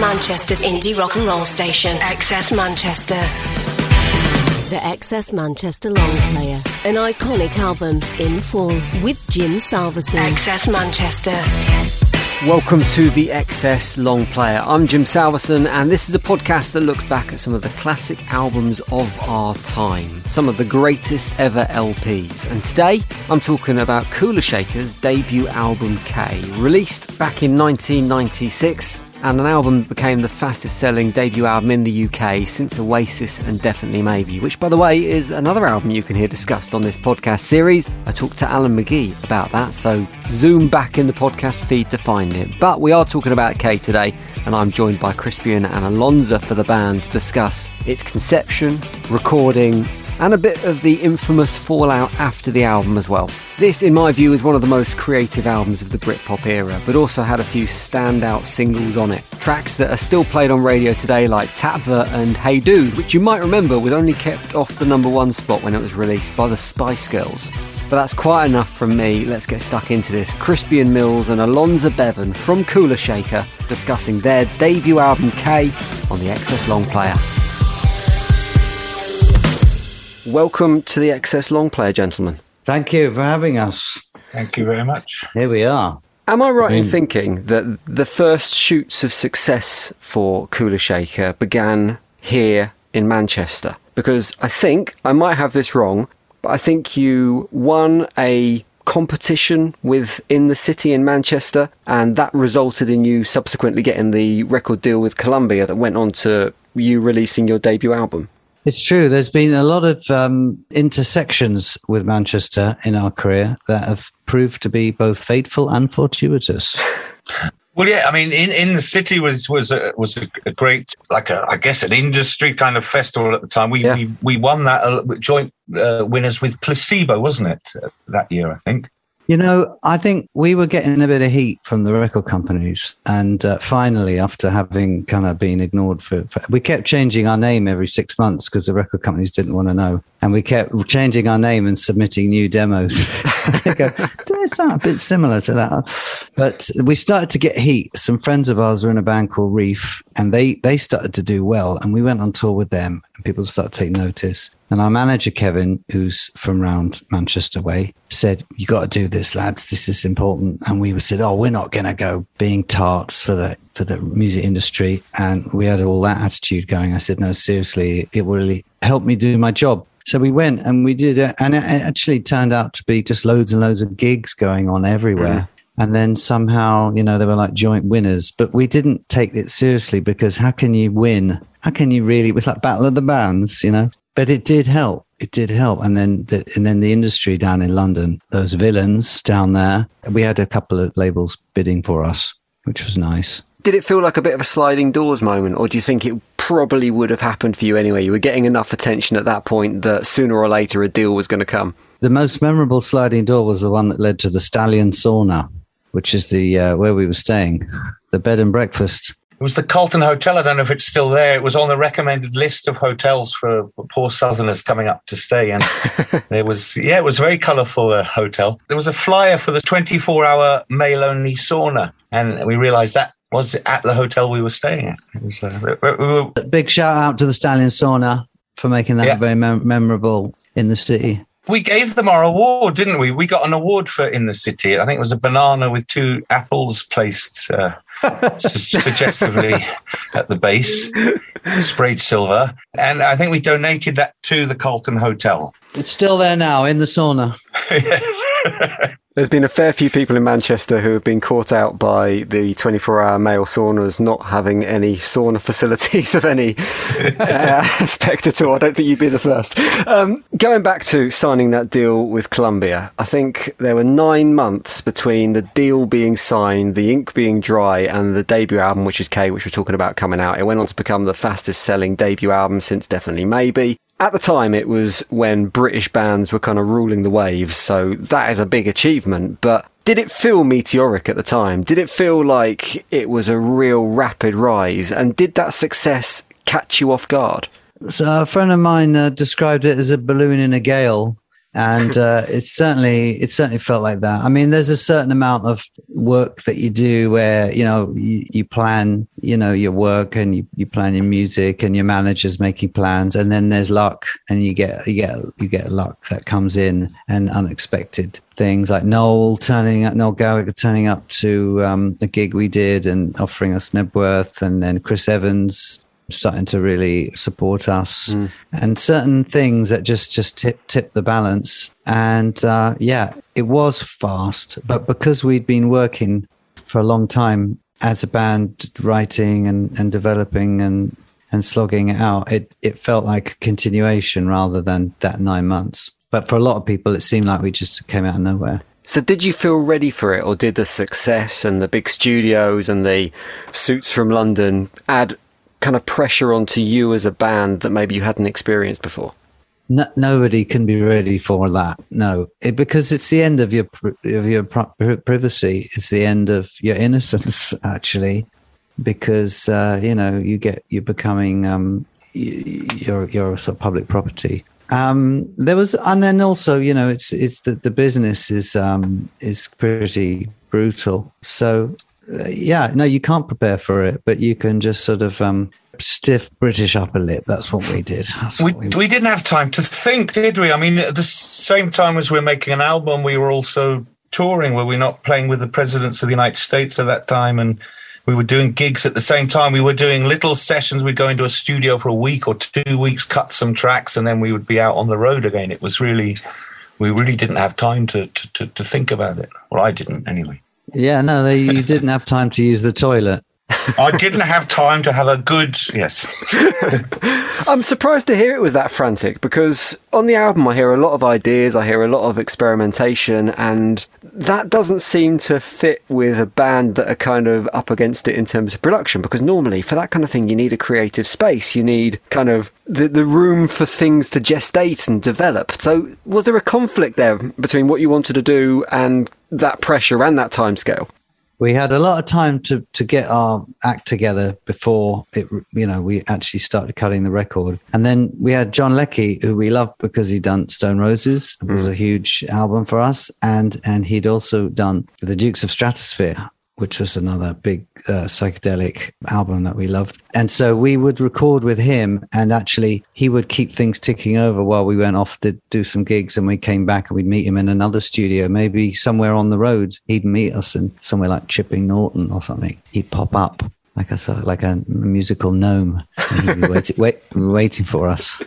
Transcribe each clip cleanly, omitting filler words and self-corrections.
Manchester's indie rock and roll station, Access Manchester. The Access Manchester Long Player, an iconic album in full with Jim Salveson. Access Manchester. Welcome to the Excess Long Player. I'm Jim Salveson, and this is a podcast that looks back at some of the classic albums of our time, some of the greatest ever LPs. And today, I'm talking about Kula Shaker's debut album K, released back in 1996, and an album that became the fastest-selling debut album in the UK since Oasis and Definitely Maybe, which, by the way, is another album you can hear discussed on this podcast series. I talked to Alan McGee about that, so zoom back in the podcast feed to find it. But we are talking about K today, and I'm joined by Crispian and Alonza for the band to discuss its conception, recording, and a bit of the infamous fallout after the album as well. This, in my view, is one of the most creative albums of the Britpop era, but also had a few standout singles on it. Tracks that are still played on radio today, like Tapa and Hey Dude, which you might remember was only kept off the number one spot when it was released by the Spice Girls. But that's quite enough from me. Let's get stuck into this. Crispian Mills and Alonza Bevan from Kula Shaker discussing their debut album K on the Excess Long Player. Welcome to the Excess Long Player, gentlemen. Thank you for having us. Thank you very much. Here we are. Am I right in thinking that the first shoots of success for Kula Shaker began here in Manchester? Because I think, I might have this wrong, but I think you won a competition within the city in Manchester, and that resulted in you subsequently getting the record deal with Columbia that went on to you releasing your debut album. It's true. There's been a lot of intersections with Manchester in our career that have proved to be both fateful and fortuitous. Well, yeah, I mean, in the city was a great, like a, I guess, an industry kind of festival at the time. We won that joint winners with Placebo, wasn't it, that year, I think. You know, I think we were getting a bit of heat from the record companies. And finally, after having kind of been ignored for we kept changing our name every 6 months because the record companies didn't want to know. And we kept changing our name and submitting new demos. They go, they sound a bit similar to that. But we started to get heat. Some friends of ours were in a band called Reef, and they started to do well. And we went on tour with them, and people started to take notice. And our manager, Kevin, who's from round Manchester way, said, "You got to do this, lads. This is important." And we said, "Oh, we're not going to go being tarts for the music industry." And we had all that attitude going. I said, "No, seriously, it will really help me do my job." So we went and we did it. And it actually turned out to be just loads and loads of gigs going on everywhere. Yeah. And then somehow, you know, they were like joint winners. But we didn't take it seriously because how can you win? How can you really? It was like Battle of the Bands, you know. But it did help. It did help. And then the industry down in London, those villains down there, we had a couple of labels bidding for us, which was nice. Did it feel like a bit of a sliding doors moment, or do you think it probably would have happened for you anyway? You were getting enough attention at that point that sooner or later a deal was going to come. The most memorable sliding door was the one that led to the Stallion Sauna, which is the where we were staying, the bed and breakfast. It was the Carlton Hotel. I don't know if it's still there. It was on the recommended list of hotels for poor Southerners coming up to stay. And it was a very colourful hotel. There was a flyer for the 24-hour male-only sauna. And we realised that was at the hotel we were staying at. It was, big shout out to the Stallion Sauna for making that very memorable in the city. We gave them our award, didn't we? We got an award for In the City. I think it was a banana with two apples placed suggestively at the base, sprayed silver. And I think we donated that to the Carlton Hotel. It's still there now, in the sauna. There's been a fair few people in Manchester who have been caught out by the 24-hour male saunas not having any sauna facilities of any aspect at all. I don't think you'd be the first. Going back to signing that deal with Columbia, I think there were 9 months between the deal being signed, the ink being dry, and the debut album, which is K, which we're talking about, coming out. It went on to become the fastest-selling debut album since Definitely Maybe. At the time, it was when British bands were kind of ruling the waves, so that is a big achievement. But did it feel meteoric at the time? Did it feel like it was a real rapid rise? And did that success catch you off guard? So a friend of mine described it as a balloon in a gale, and it certainly felt like that. I mean, there's a certain amount of work that you do where, you know, you plan, you know, your work, and you plan your music, and your manager's making plans, and then there's luck, and you get luck that comes in, and unexpected things like Noel Gallagher turning up to the gig we did and offering us Knebworth, and then Chris Evans starting to really support us, and certain things that just tip the balance. And it was fast, but because we'd been working for a long time as a band, writing and developing and slogging it out, it felt like a continuation rather than that 9 months. But for a lot of people, it seemed like we just came out of nowhere. So did you feel ready for it, or did the success and the big studios and the suits from London add kind of pressure onto you as a band that maybe you hadn't experienced before? No, nobody can be ready for that. No, because it's the end of your privacy. It's the end of your innocence, actually, because you're becoming your sort of public property. It's the business is pretty brutal. So. You can't prepare for it, but you can just sort of stiff British upper lip. That's what we did. We didn't have time to think, did we? I mean, at the same time as we're making an album, we were also touring. Were we not playing with the Presidents of the United States at that time? And we were doing gigs at the same time. We were doing little sessions. We'd go into a studio for a week or 2 weeks, cut some tracks, and then we would be out on the road again. It was really, we really didn't have time to think about it. Well, I didn't anyway. Yeah, no, you didn't have time to use the toilet. I didn't have time to have a good... Yes. I'm surprised to hear it was that frantic, because on the album I hear a lot of ideas, I hear a lot of experimentation, and that doesn't seem to fit with a band that are kind of up against it in terms of production, because normally for that kind of thing you need a creative space, you need kind of the room for things to gestate and develop. So was there a conflict there between what you wanted to do and that pressure and that timescale? We had a lot of time to get our act together before we actually started cutting the record. And then we had John Leckie, who we loved because he'd done Stone Roses. It was a huge album for us. And he'd also done the Dukes of Stratosphere, which was another big psychedelic album that we loved. And so we would record with him, and actually he would keep things ticking over while we went off to do some gigs, and we came back and we'd meet him in another studio, maybe somewhere on the road. He'd meet us in somewhere like Chipping Norton or something. He'd pop up like a musical gnome, and he'd be waiting for us.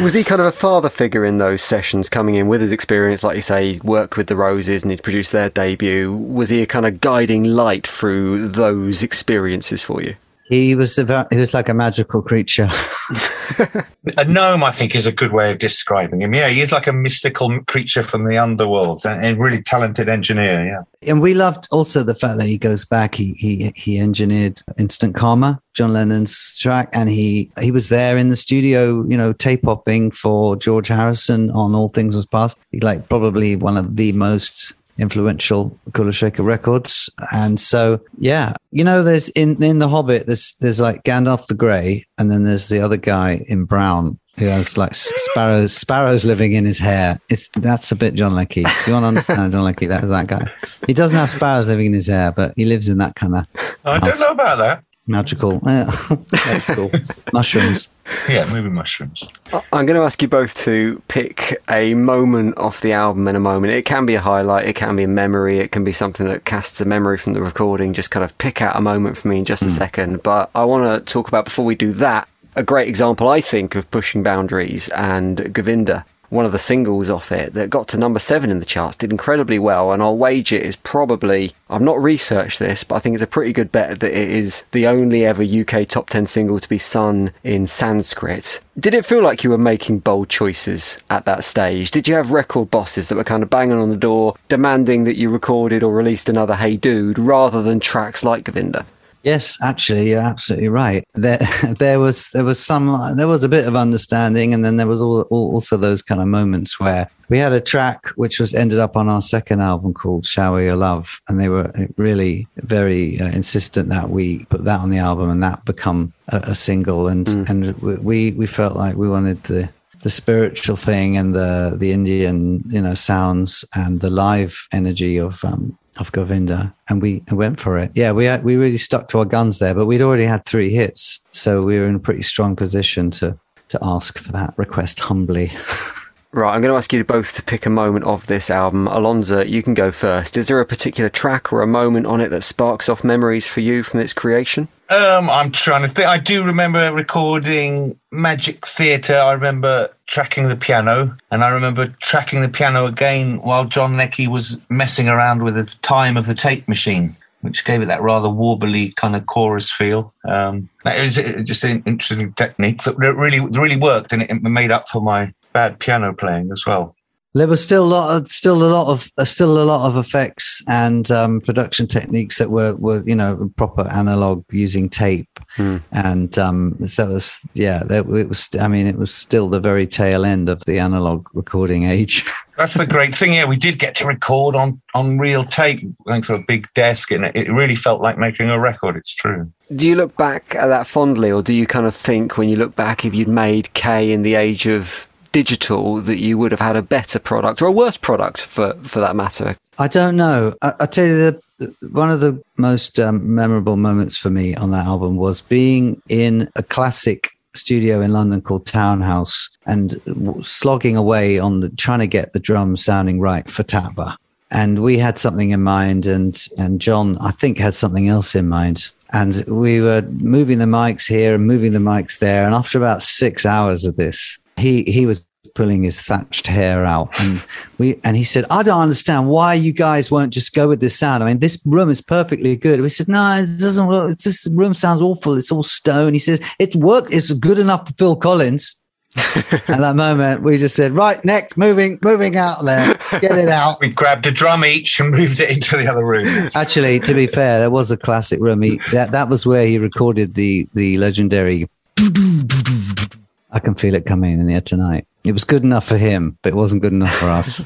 Was he kind of a father figure in those sessions, coming in with his experience? Like you say, he worked with the Roses and he'd produced their debut. Was he a kind of guiding light through those experiences for you? He was like a magical creature. A gnome, I think, is a good way of describing him. Yeah, he's like a mystical creature from the underworld, and really talented engineer, yeah. And we loved also the fact that he goes back. He engineered Instant Karma, John Lennon's track, and he was there in the studio, you know, tape-hopping for George Harrison on All Things Must Pass. He, like, probably one of the most influential Kula Shaker records. And so, yeah, you know, there's in The Hobbit, there's like Gandalf the Grey, and then there's the other guy in brown who has like sparrows living in his hair. That's a bit John Leckie. You want to understand John Leckie? That was that guy. He doesn't have sparrows living in his hair, but he lives in that kind of house. I don't know about that. Magical. Magical. Mushrooms. Yeah, maybe mushrooms. I'm going to ask you both to pick a moment off the album in a moment. It can be a highlight, it can be a memory, it can be something that casts a memory from the recording. Just kind of pick out a moment for me in just a second. But I want to talk about, before we do that, a great example, I think, of pushing boundaries, and Govinda, one of the singles off it that got to number 7 in the charts, did incredibly well, and I'll wager it is probably, I've not researched this, but I think it's a pretty good bet that it is the only ever UK top 10 single to be sung in Sanskrit. Did it feel like you were making bold choices at that stage? Did you have record bosses that were kind of banging on the door, demanding that you recorded or released another Hey Dude, rather than tracks like Govinda? Yes, actually, you're absolutely right. There was a bit of understanding, and then there was also those kind of moments where we had a track which was ended up on our second album called Shower Your Love, and they were really very insistent that we put that on the album and that become a single. And we felt like we wanted the spiritual thing and the Indian, sounds and the live energy of Govinda, and we went for it. Yeah, we really stuck to our guns there, but we'd already had 3 hits, so we were in a pretty strong position to ask for that request humbly. Right, I'm going to ask you both to pick a moment of this album. Alonza, you can go first. Is there a particular track or a moment on it that sparks off memories for you from its creation? I'm trying to think. I do remember recording Magic Theatre. I remember tracking the piano, and I remember tracking the piano again while John Leckie was messing around with the time of the tape machine, which gave it that rather warbly kind of chorus feel. That is just an interesting technique that really worked, and it made up for my bad piano playing as well. There was still a lot of effects and production techniques that were proper analog using tape, and it was. I mean, it was still the very tail end of the analog recording age. That's the great thing. Yeah, we did get to record on real tape, thanks to a big desk, and it really felt like making a record. It's true. Do you look back at that fondly, or do you kind of think, when you look back, if you'd made K in the age of digital, that you would have had a better product or a worse product for that matter? I don't know. I tell you, one of the most memorable moments for me on that album was being in a classic studio in London called Townhouse and slogging away on trying to get the drums sounding right for Tapa. And we had something in mind, and John, I think, had something else in mind. And we were moving the mics here and moving the mics there. And after about 6 hours of this, he was pulling his thatched hair out, and he said, "I don't understand why you guys won't just go with this sound. I mean, this room is perfectly good." We said, "No, it doesn't work. It's just, the room sounds awful. It's all stone." He says, "It's worked. It's good enough for Phil Collins." At that moment, we just said, "Right, next, moving out there, get it out." We grabbed a drum each and moved it into the other room. Actually, to be fair, there was a classic room. That was where he recorded the legendary I Can Feel It Coming in the Air Tonight. It was good enough for him, but it wasn't good enough for us.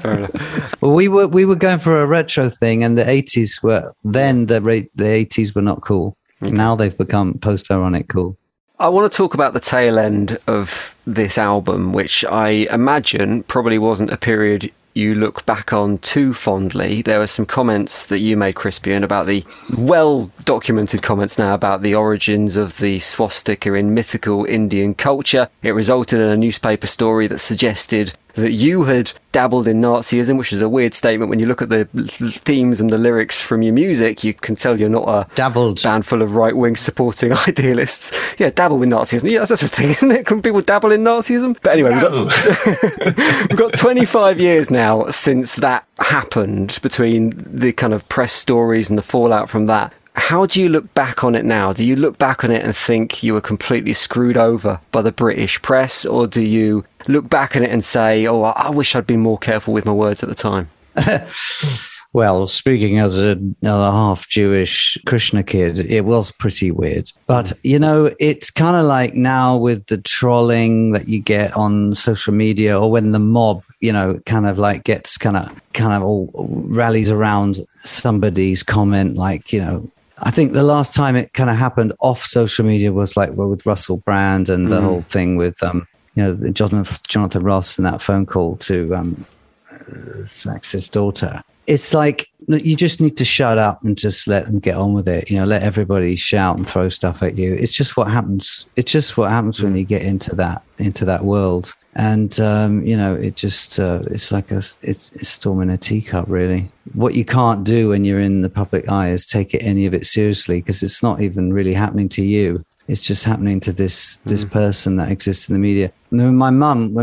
Fair enough. Well, we were going for a retro thing, and the 80s were then the 80s were not cool. Okay. Now they've become post-ironic cool. I want to talk about the tail end of this album, which I imagine probably wasn't a period you look back on too fondly. There were some comments that you made, Crispian, about the well-documented comments now about the origins of the swastika in mythical Indian culture. It resulted in a newspaper story that suggested that you had dabbled in Nazism, which is a weird statement. When you look at the themes and the lyrics from your music, you can tell you're not a dabbled band full of right-wing supporting idealists. Yeah, dabble with Nazism. Yeah, that's a thing, isn't it? Can people dabble in Nazism? But anyway, we've got 25 years now since that happened, between the kind of press stories and the fallout from that. How do you look back on it now? Do you look back on it and think you were completely screwed over by the British press, or do you look back on it and say, "Oh, I wish I'd been more careful with my words at the time"? Well, speaking as a half-Jewish Krishna kid, it was pretty weird. But, it's kind of like now with the trolling that you get on social media, or when the mob, kind of like gets kind of all rallies around somebody's comment, like, I think the last time it kind of happened off social media was like with Russell Brand and the whole thing with Jonathan Ross and that phone call to Sax's daughter. It's like, you just need to shut up and just let them get on with it. You know, let everybody shout and throw stuff at you. It's just what happens. It's just what happens when you get into that world. And, you know, it just, it's like it's storming a teacup, really. What you can't do when you're in the public eye is take it, any of it seriously, because it's not even really happening to you. It's just happening to this person that exists in the media. And then when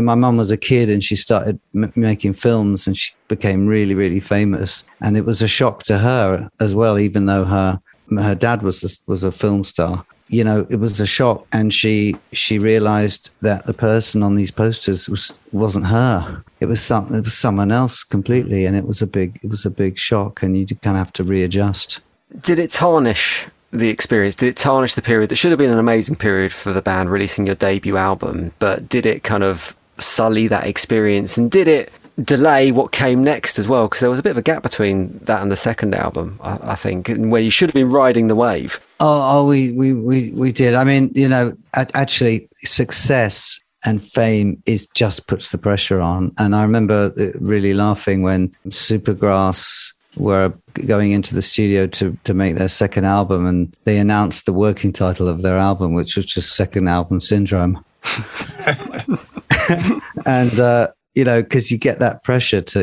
my mum was a kid and she started making films and she became really, really famous, and it was a shock to her as well, even though her dad was a film star. You know, it was a shock, and she realized that the person on these posters wasn't her. It was someone else completely, and it was a big shock, and you kind of have to readjust. Did it tarnish the experience? Did it tarnish the period that should have been an amazing period for the band, releasing your debut album? But did it kind of sully that experience, and did it delay what came next as well? Because there was a bit of a gap between that and the second album, I think, where you should have been riding the wave. We did. I mean, you know, actually, success and fame just puts the pressure on. And I remember really laughing when Supergrass were going into the studio to make their second album, and they announced the working title of their album, which was just Second Album Syndrome. And you know, because you get that pressure to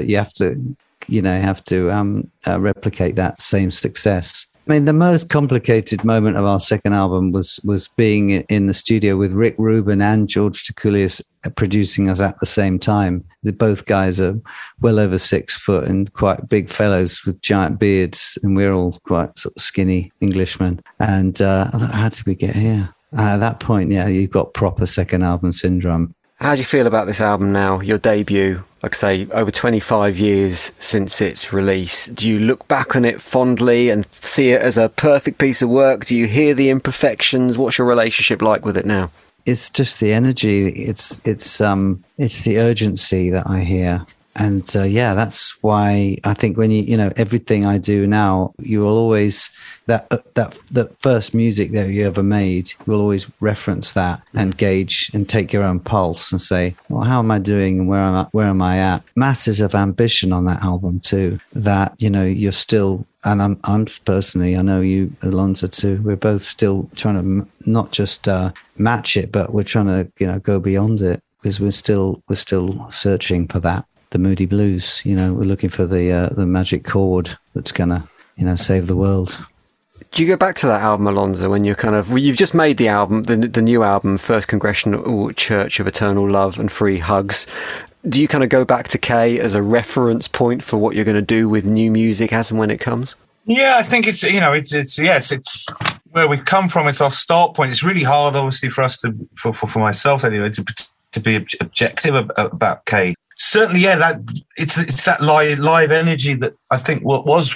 replicate that same success. I mean, the most complicated moment of our second album was being in the studio with Rick Rubin and George Takoulias producing us at the same time. Both guys are well over 6 foot and quite big fellows with giant beards, and we're all quite sort of skinny Englishmen. And I thought, how did we get here? At that point, yeah, you've got proper second album syndrome. How do you feel about this album now, your debut? Like I say, over 25 years since its release. Do you look back on it fondly and see it as a perfect piece of work? Do you hear the imperfections? What's your relationship like with it now? It's just the energy. It's the urgency that I hear. And yeah, that's why I think when you know, everything I do now, you will always that first music that you ever made, you will always reference that and gauge and take your own pulse and say, well, how am I doing and where am I at? Masses of ambition on that album too. That, you know, you're still, and I'm personally, I know you, Alonza too. We're both still trying to not just match it, but we're trying to, you know, go beyond it, because we're still searching for that. The Moody Blues, you know, we're looking for the magic chord that's gonna, you know, save the world. Do you go back to that album, Alonza, when you're kind of, well, you've just made the album, the new album, First Congressional Church of Eternal Love and Free Hugs. Do you kind of go back to Kay as a reference point for what you're going to do with new music as and when it comes? Yeah, I think it's, you know, it's where we come from. It's our start point. It's really hard, obviously, for us to, for myself anyway, to be objective about Kay. Certainly, yeah, that it's that live energy that I think what was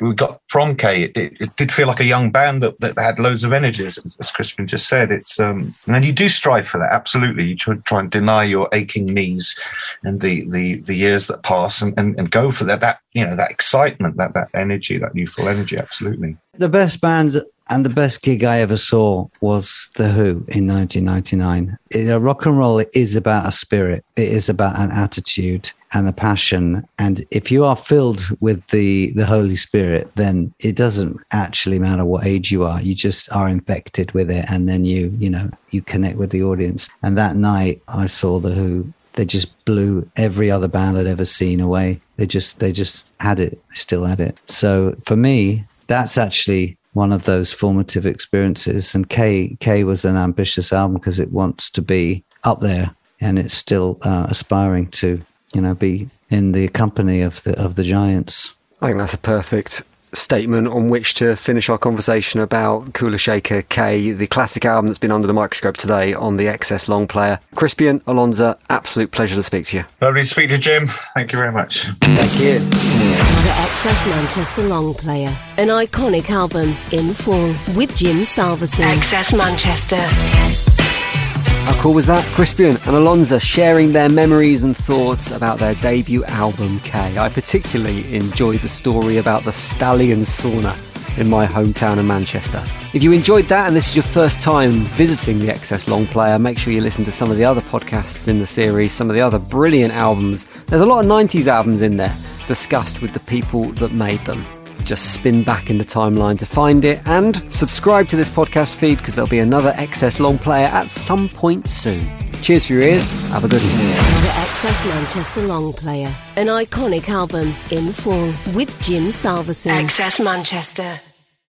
we got from Kay. It did feel like a young band that had loads of energy, as Crispian just said. It's and then you do strive for that, absolutely. You try and deny your aching knees and the years that pass, and go for that, you know, that excitement, that energy, that youthful energy, absolutely. The best band and the best gig I ever saw was The Who in 1999. You know, rock and roll is about a spirit. It is about an attitude and a passion. And if you are filled with the Holy Spirit, then it doesn't actually matter what age you are. You just are infected with it. And then you connect with the audience. And that night I saw The Who. They just blew every other band I'd ever seen away. They just had it. They still had it. So for me, that's actually one of those formative experiences. And Kay was an ambitious album because it wants to be up there, and it's still aspiring to, you know, be in the company of the giants. I think that's a perfect statement on which to finish our conversation about Kula Shaker, Kay, the classic album that's been under the microscope today on the XS Long Player. Crispian, Alonza, absolute pleasure to speak to you. Lovely to speak to Jim. Thank you very much. Thank you. The XS Manchester Long Player, an iconic album in full with Jim Salveson. XS Manchester. How cool was that? Crispian and Alonza sharing their memories and thoughts about their debut album, Kay. I particularly enjoyed the story about the Stallion Sauna. in my hometown of Manchester. If you enjoyed that and this is your first time visiting the XS Long Player, make sure you listen to some of the other podcasts in the series, some of the other brilliant albums. There's a lot of 90s albums in there, discussed with the people that made them. Just spin back in the timeline to find it, and subscribe to this podcast feed because there'll be another XS Long Player at some point soon. Cheers for your ears. Have a good one. The XS Manchester Long Player, an iconic album in full with Jim Salveson. XS Manchester.